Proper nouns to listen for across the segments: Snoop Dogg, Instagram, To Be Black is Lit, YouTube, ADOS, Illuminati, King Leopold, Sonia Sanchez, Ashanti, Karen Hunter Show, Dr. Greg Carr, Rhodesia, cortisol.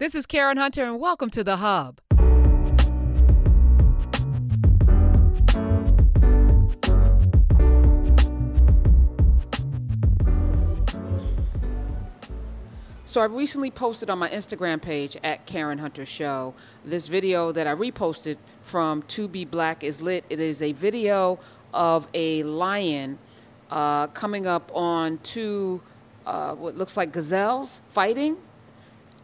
This is Karen Hunter, and welcome to The Hub. So I recently posted on my Instagram page, at Karen Hunter Show, this video that I reposted from To Be Black is Lit. It is a video of a lion coming up on two, what looks like gazelles fighting.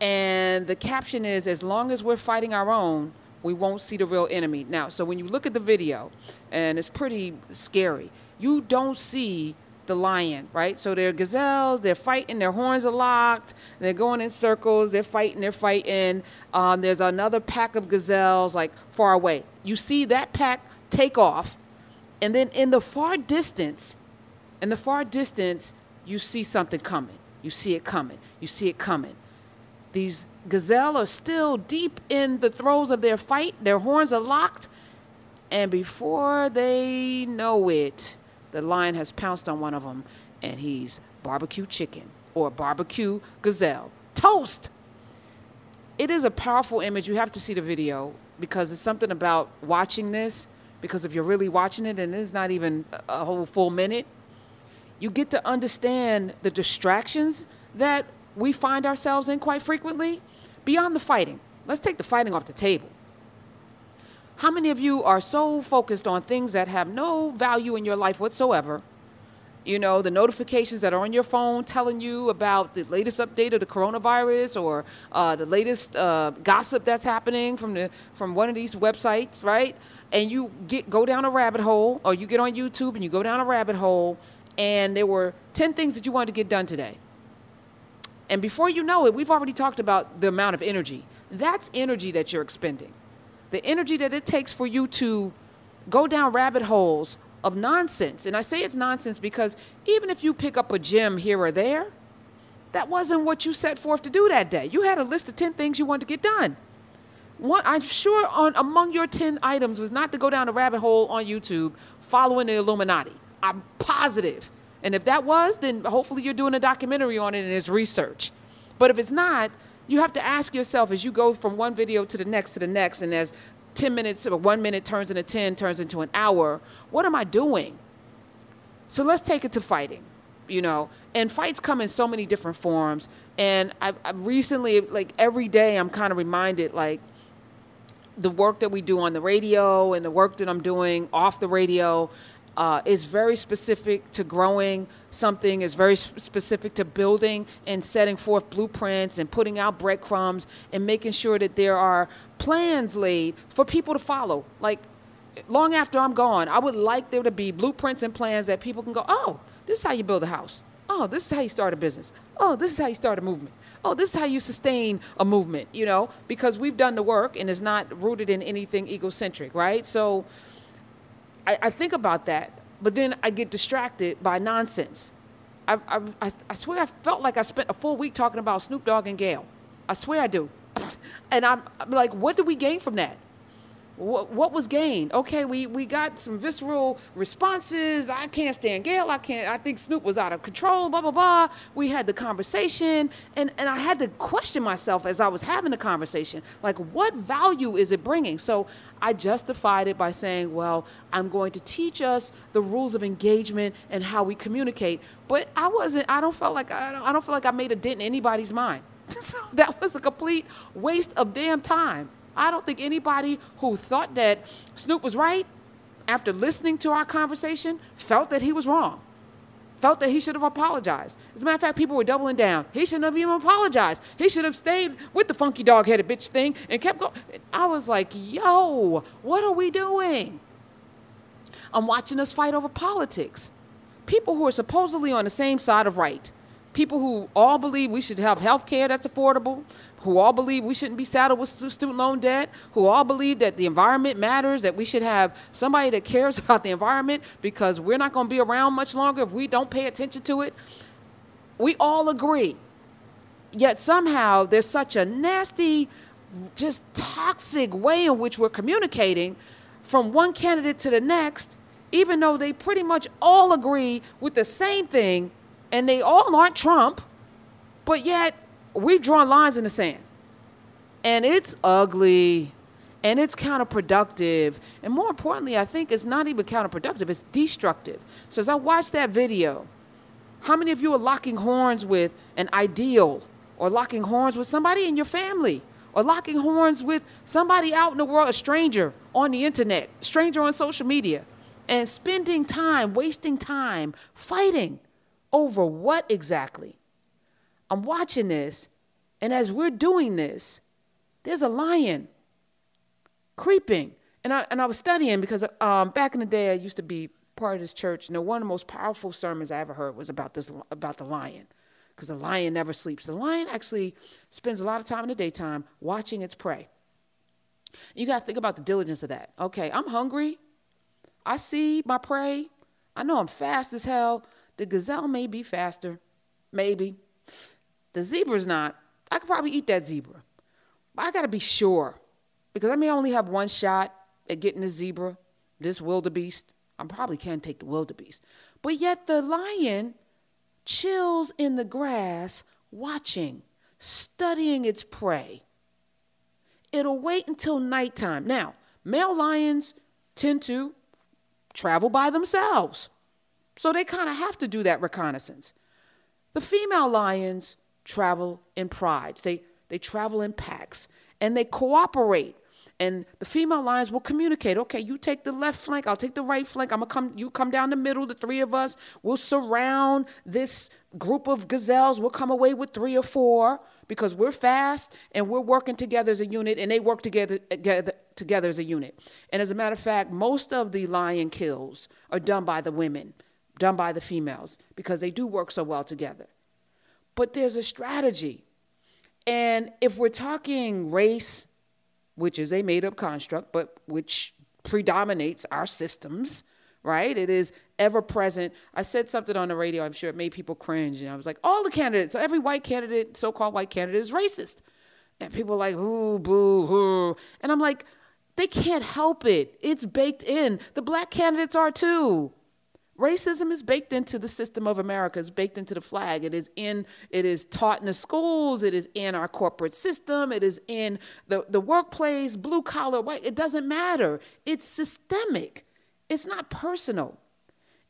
And the caption is, as long as we're fighting our own, we won't see the real enemy. Now, so when you look at the video, and it's pretty scary, you don't see the lion, right? So they're gazelles, they're fighting, their horns are locked, they're going in circles, they're fighting. There's another pack of gazelles, like, far away. You see that pack take off, and then in the far distance, you see something coming. You see it coming. These gazelle are still deep in the throes of their fight. Their horns are locked. And before they know it, the lion has pounced on one of them, and he's barbecue chicken or barbecue gazelle. Toast! It is a powerful image. You have to see the video, because it's something about watching this, because if you're really watching it, and it's not even a whole full minute, you get to understand the distractions that we find ourselves in quite frequently. Beyond the fighting, let's take the fighting off the table. How many of you are so focused on things that have no value in your life whatsoever? You know, the notifications that are on your phone telling you about the latest update of the coronavirus, or the latest gossip that's happening from one of these websites, right? And you go down a rabbit hole, or you get on YouTube and you go down a rabbit hole, and there were 10 things that you wanted to get done today. And before you know it, we've already talked about the amount of energy. That's energy that you're expending. The energy that it takes for you to go down rabbit holes of nonsense. And I say it's nonsense because even if you pick up a gem here or there, that wasn't what you set forth to do that day. You had a list of 10 things you wanted to get done. One, I'm sure among your 10 items was not to go down a rabbit hole on YouTube following the Illuminati. I'm positive. And if that was, then hopefully you're doing a documentary on it and it's research. But if it's not, you have to ask yourself as you go from one video to the next, and as 10 minutes or 1 minute turns into 10, turns into an hour, what am I doing? So let's take it to fighting, you know. And fights come in so many different forms. And I've recently, like every day, I'm kind of reminded, like, the work that we do on the radio and the work that I'm doing off the radio is very specific to growing something, is very specific to building and setting forth blueprints and putting out breadcrumbs and making sure that there are plans laid for people to follow. Like, long after I'm gone, I would like there to be blueprints and plans that people can go, oh, this is how you build a house. Oh, this is how you start a business. Oh, this is how you start a movement. Oh, this is how you sustain a movement, you know, because we've done the work and it's not rooted in anything egocentric, right? So I think about that, but then I get distracted by nonsense. I swear I felt like I spent a full week talking about Snoop Dogg and Gayle. I swear I do. And I'm like, what did we gain from that? What was gained? Okay, we got some visceral responses. I can't stand Gayle. I think Snoop was out of control, blah, blah, blah. We had the conversation, and I had to question myself as I was having the conversation. Like, what value is it bringing? So I justified it by saying, well, I'm going to teach us the rules of engagement and how we communicate. But I don't feel like I made a dent in anybody's mind. So that was a complete waste of damn time. I don't think anybody who thought that Snoop was right after listening to our conversation felt that he was wrong, felt that he should have apologized. As a matter of fact, people were doubling down. He shouldn't have even apologized. He should have stayed with the funky dog-headed bitch thing and kept going. I was like, yo, what are we doing? I'm watching us fight over politics. People who are supposedly on the same side of right. People who all believe we should have health care that's affordable, who all believe we shouldn't be saddled with student loan debt, who all believe that the environment matters, that we should have somebody that cares about the environment because we're not going to be around much longer if we don't pay attention to it. We all agree. Yet somehow there's such a nasty, just toxic way in which we're communicating from one candidate to the next, even though they pretty much all agree with the same thing. And they all aren't Trump, but yet we've drawn lines in the sand. And it's ugly, and it's counterproductive. And more importantly, I think it's not even counterproductive, it's destructive. So as I watched that video, how many of you are locking horns with an ideal, or locking horns with somebody in your family, or locking horns with somebody out in the world, a stranger on the internet, stranger on social media, and spending time, wasting time, fighting over what exactly? I'm watching this, and as we're doing this, there's a lion creeping. And I was studying because back in the day I used to be part of this church. You know, one of the most powerful sermons I ever heard was about the lion, because the lion never sleeps. The lion actually spends a lot of time in the daytime watching its prey. You got to think about the diligence of that. Okay, I'm hungry. I see my prey. I know I'm fast as hell. The gazelle may be faster, maybe. The zebra's not. I could probably eat that zebra. But I got to be sure, because I may only have one shot at getting the zebra, this wildebeest. I probably can take the wildebeest. But yet the lion chills in the grass, watching, studying its prey. It'll wait until nighttime. Now, male lions tend to travel by themselves, so they kind of have to do that reconnaissance. The female lions travel in prides. They travel in packs, and they cooperate. And the female lions will communicate. Okay, you take the left flank, I'll take the right flank. You come down the middle, the three of us. We'll surround this group of gazelles. We'll come away with 3 or 4 because we're fast and we're working together as a unit, and they work together as a unit. And as a matter of fact, most of the lion kills are done by the women, done by the females, because they do work so well together. But there's a strategy. And if we're talking race, which is a made-up construct, but which predominates our systems, right? It is ever-present. I said something on the radio, I'm sure it made people cringe, and I was like, all the candidates, every white candidate, so-called white candidate, is racist. And people are like, ooh, boo, hoo. And I'm like, they can't help it. It's baked in. The black candidates are too. Racism is baked into the system of America. It's baked into the flag. It is taught in the schools. It is in our corporate system. It is in the workplace, blue collar, white. It doesn't matter. It's systemic. It's not personal.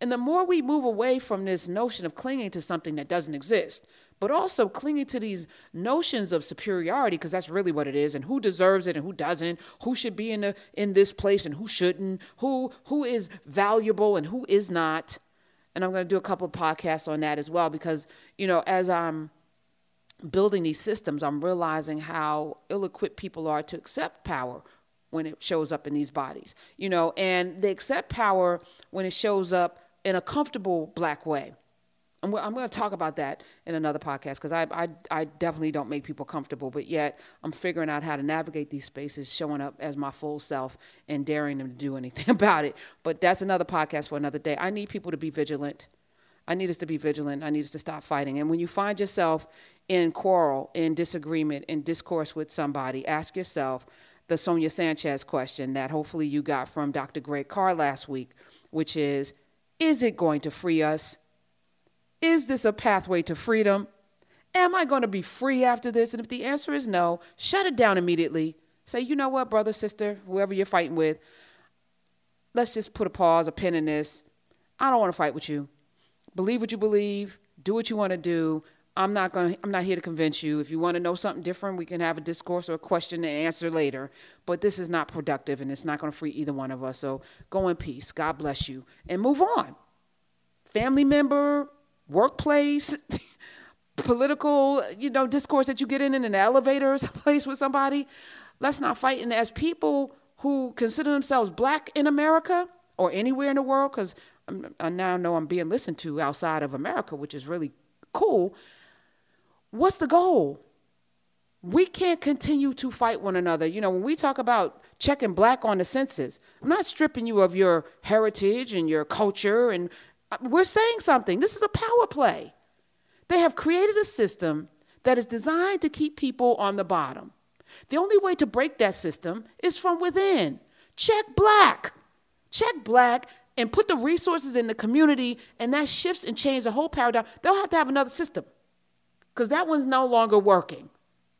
And the more we move away from this notion of clinging to something that doesn't exist, but also clinging to these notions of superiority, because that's really what it is, and who deserves it and who doesn't, who should be in this place and who shouldn't, who is valuable and who is not. And I'm going to do a couple of podcasts on that as well, because, you know, as I'm building these systems, I'm realizing how ill-equipped people are to accept power when it shows up in these bodies, you know, and they accept power when it shows up in a comfortable black way. And I'm going to talk about that in another podcast, because I definitely don't make people comfortable, but yet I'm figuring out how to navigate these spaces, showing up as my full self and daring them to do anything about it. But that's another podcast for another day. I need people to be vigilant. I need us to be vigilant. I need us to stop fighting. And when you find yourself in quarrel, in disagreement, in discourse with somebody, ask yourself the Sonia Sanchez question that hopefully you got from Dr. Greg Carr last week, which is it going to free us? Is this a pathway to freedom? Am I going to be free after this? And if the answer is no, shut it down immediately. Say, you know what, brother, sister, whoever you're fighting with, let's just put a pause, a pin in this. I don't want to fight with you. Believe what you believe. Do what you want to do. I'm not here to convince you. If you want to know something different, we can have a discourse or a question and answer later. But this is not productive, and it's not going to free either one of us. So go in peace. God bless you. And move on. Family member, workplace, political, you know, discourse that you get in an elevator or someplace with somebody. Let's not fight. And as people who consider themselves black in America or anywhere in the world, because I now know I'm being listened to outside of America, which is really cool. What's the goal? We can't continue to fight one another. You know, when we talk about checking black on the census, I'm not stripping you of your heritage and your culture, and we're saying something. This is a power play. They have created a system that is designed to keep people on the bottom. The only way to break that system is from within. Check black, and put the resources in the community, and that shifts and changes the whole paradigm. They'll have to have another system, because that one's no longer working.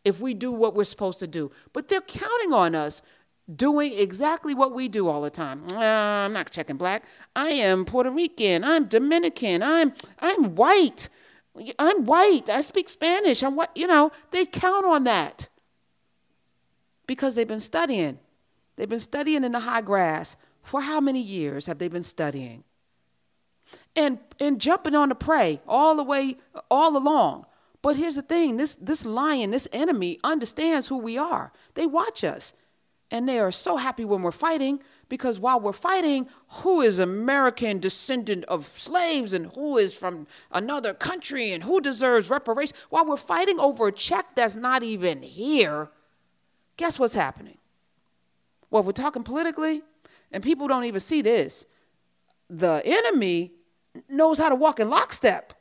if we do what we're supposed to do. But they're counting on us doing exactly what we do all the time. I'm not checking black. I am Puerto Rican. I'm Dominican. I'm white. I'm white. I speak Spanish. I'm white. You know, they count on that because they've been studying. They've been studying in the high grass. For how many years have they been studying? And jumping on the prey all the way, all along. But here's the thing. This lion, this enemy, understands who we are. They watch us. And they are so happy when we're fighting, because while we're fighting, who is American descendant of slaves and who is from another country and who deserves reparations? While we're fighting over a check that's not even here, guess what's happening? Well, if we're talking politically, and people don't even see this, the enemy knows how to walk in lockstep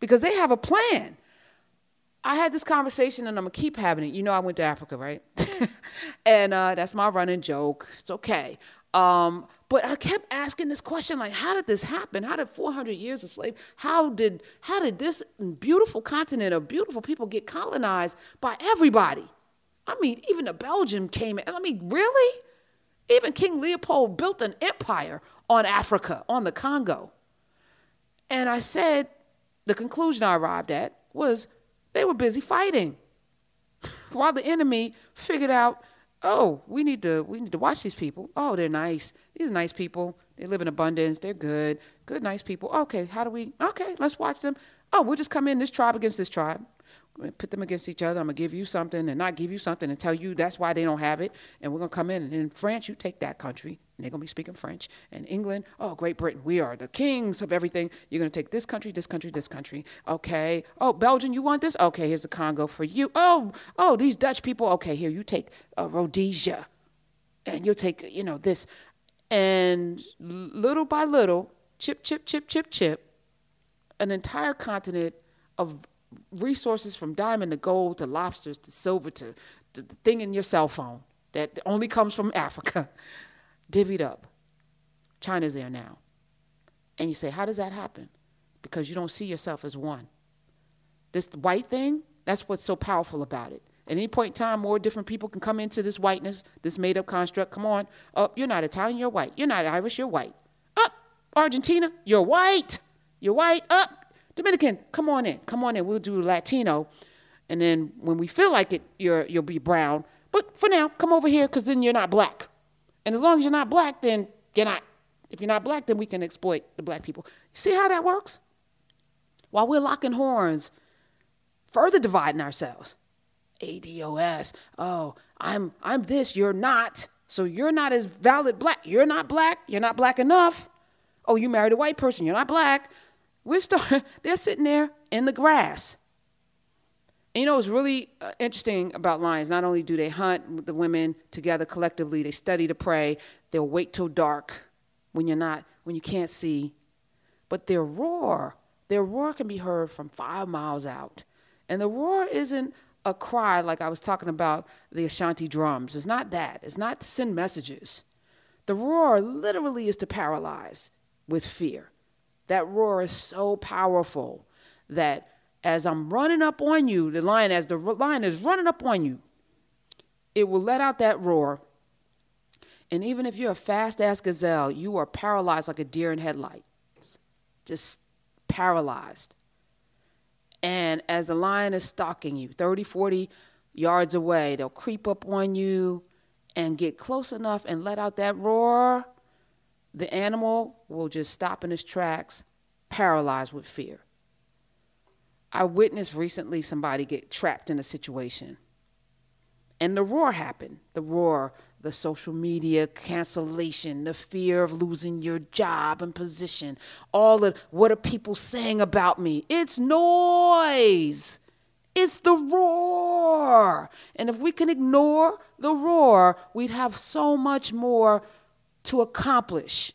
because they have a plan. I had this conversation, and I'm going to keep having it. You know I went to Africa, right? And that's my running joke. It's okay. But I kept asking this question, like, how did this happen? How did 400 years of slavery, how did this beautiful continent of beautiful people get colonized by everybody? I mean, even the Belgium came in. I mean, really? Even King Leopold built an empire on Africa, on the Congo. And I said, the conclusion I arrived at was, they were busy fighting while the enemy figured out, oh, we need to watch these people. Oh, they're nice. These are nice people. They live in abundance. They're good. Good, nice people. Okay, let's watch them. Oh, we'll just come in this tribe against this tribe. Put them against each other. I'm going to give you something and not give you something and tell you that's why they don't have it. And we're going to come in. And in France, you take that country. And they're going to be speaking French. And England, oh, Great Britain, we are the kings of everything. You're going to take this country, this country, this country. Okay. Oh, Belgium, you want this? Okay, here's the Congo for you. Oh, these Dutch people. Okay, here, you take Rhodesia. And you'll take, this. And little by little, chip, chip, chip, chip, chip, an entire continent of resources from diamond to gold to lobsters to silver to the thing in your cell phone that only comes from Africa, divvied up. China's there now. And you say, how does that happen? Because you don't see yourself as one. This white thing, that's what's so powerful about it. At any point in time, more different people can come into this whiteness, this made-up construct. Come on. Oh, you're not Italian, you're white. You're not Irish, you're white. Up, Argentina, you're white. You're white. Up, Dominican, come on in, we'll do Latino, and then when we feel like it, you'll be brown, but for now, come over here, because then you're not black, and as long as you're not black, then you're not, if you're not black, then we can exploit the black people. See how that works? While we're locking horns, further dividing ourselves, ADOS, oh, I'm this, you're not, so you're not as valid black, you're not black enough, oh, you married a white person, you're not black. They're sitting there in the grass. And what's really interesting about lions, not only do they hunt with the women together collectively, they study the prey, they'll wait till dark when you can't see. But their roar can be heard from 5 miles out. And the roar isn't a cry like I was talking about the Ashanti drums. It's not that. It's not to send messages. The roar literally is to paralyze with fear. That roar is so powerful that as I'm running up on you, as the lion is running up on you, it will let out that roar. And even if you're a fast-ass gazelle, you are paralyzed like a deer in headlights, just paralyzed. And as the lion is stalking you, 30, 40 yards away, they'll creep up on you and get close enough and let out that roar. The animal will just stop in its tracks, paralyzed with fear. I witnessed recently somebody get trapped in a situation. And the roar happened. The roar, the social media cancellation, the fear of losing your job and position, all of what are people saying about me? It's noise. It's the roar. And if we can ignore the roar, we'd have so much more to accomplish,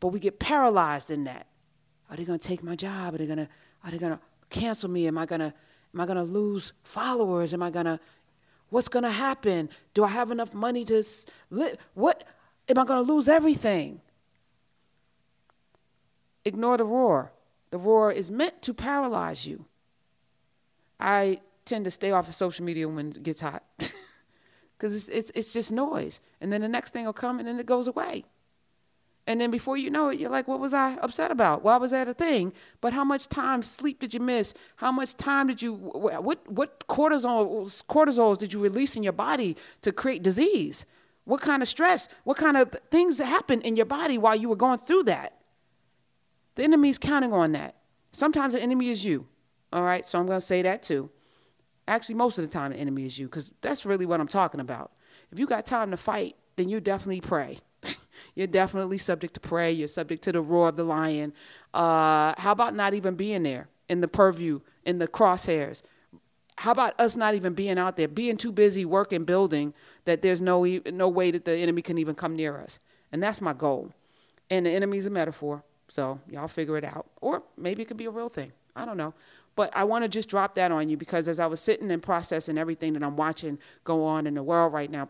but we get paralyzed in that. Are they gonna take my job? Are they gonna cancel me? Am I gonna lose followers? What's gonna happen? Do I have enough money to live? What, am I gonna lose everything? Ignore the roar. The roar is meant to paralyze you. I tend to stay off of social media when it gets hot because it's just noise. And then the next thing will come and then it goes away. And then before you know it, you're like, what was I upset about? Why was that a thing? But how much time sleep did you miss? How much time did you, what cortisols did you release in your body to create disease? What kind of stress? What kind of things happened in your body while you were going through that? The enemy's counting on that. Sometimes the enemy is you. All right, so I'm going to say that too. Actually, most of the time the enemy is you, because that's really what I'm talking about. If you got time to fight, then you definitely pray. You're definitely subject to prey. You're subject to the roar of the lion. How about not even being there in the purview, in the crosshairs? How about us not even being out there, being too busy working, building, that there's no way that the enemy can even come near us? And that's my goal. And the enemy's a metaphor, so y'all figure it out. Or maybe it could be a real thing. I don't know. But I want to just drop that on you, because as I was sitting and processing everything that I'm watching go on in the world right now,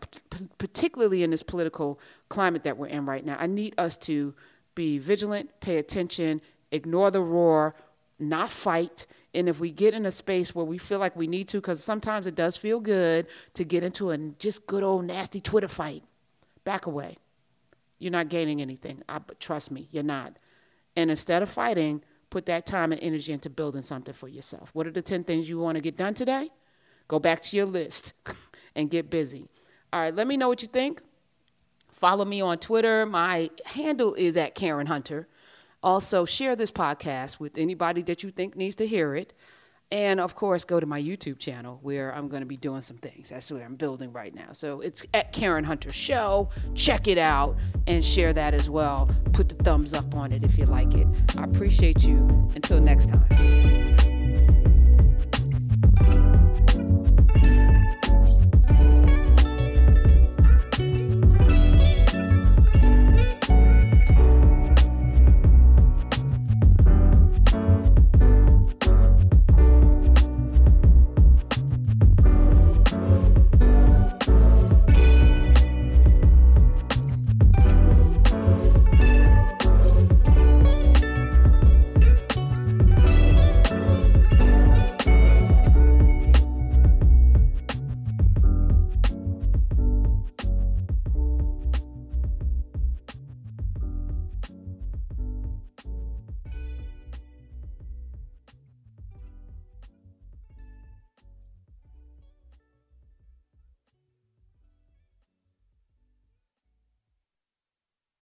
particularly in this political climate that we're in right now, I need us to be vigilant, pay attention, ignore the roar, not fight. And if we get in a space where we feel like we need to, because sometimes it does feel good to get into a just good old nasty Twitter fight, back away. You're not gaining anything. Trust me, you're not. And instead of fighting, put that time and energy into building something for yourself. What are the 10 things you want to get done today? Go back to your list and get busy. All right, let me know what you think. Follow me on Twitter. My handle is at Karen Hunter. Also, share this podcast with anybody that you think needs to hear it. And, of course, go to my YouTube channel where I'm going to be doing some things. That's where I'm building right now. So it's at Karen Hunter Show. Check it out and share that as well. Put the thumbs up on it if you like it. I appreciate you. Until next time.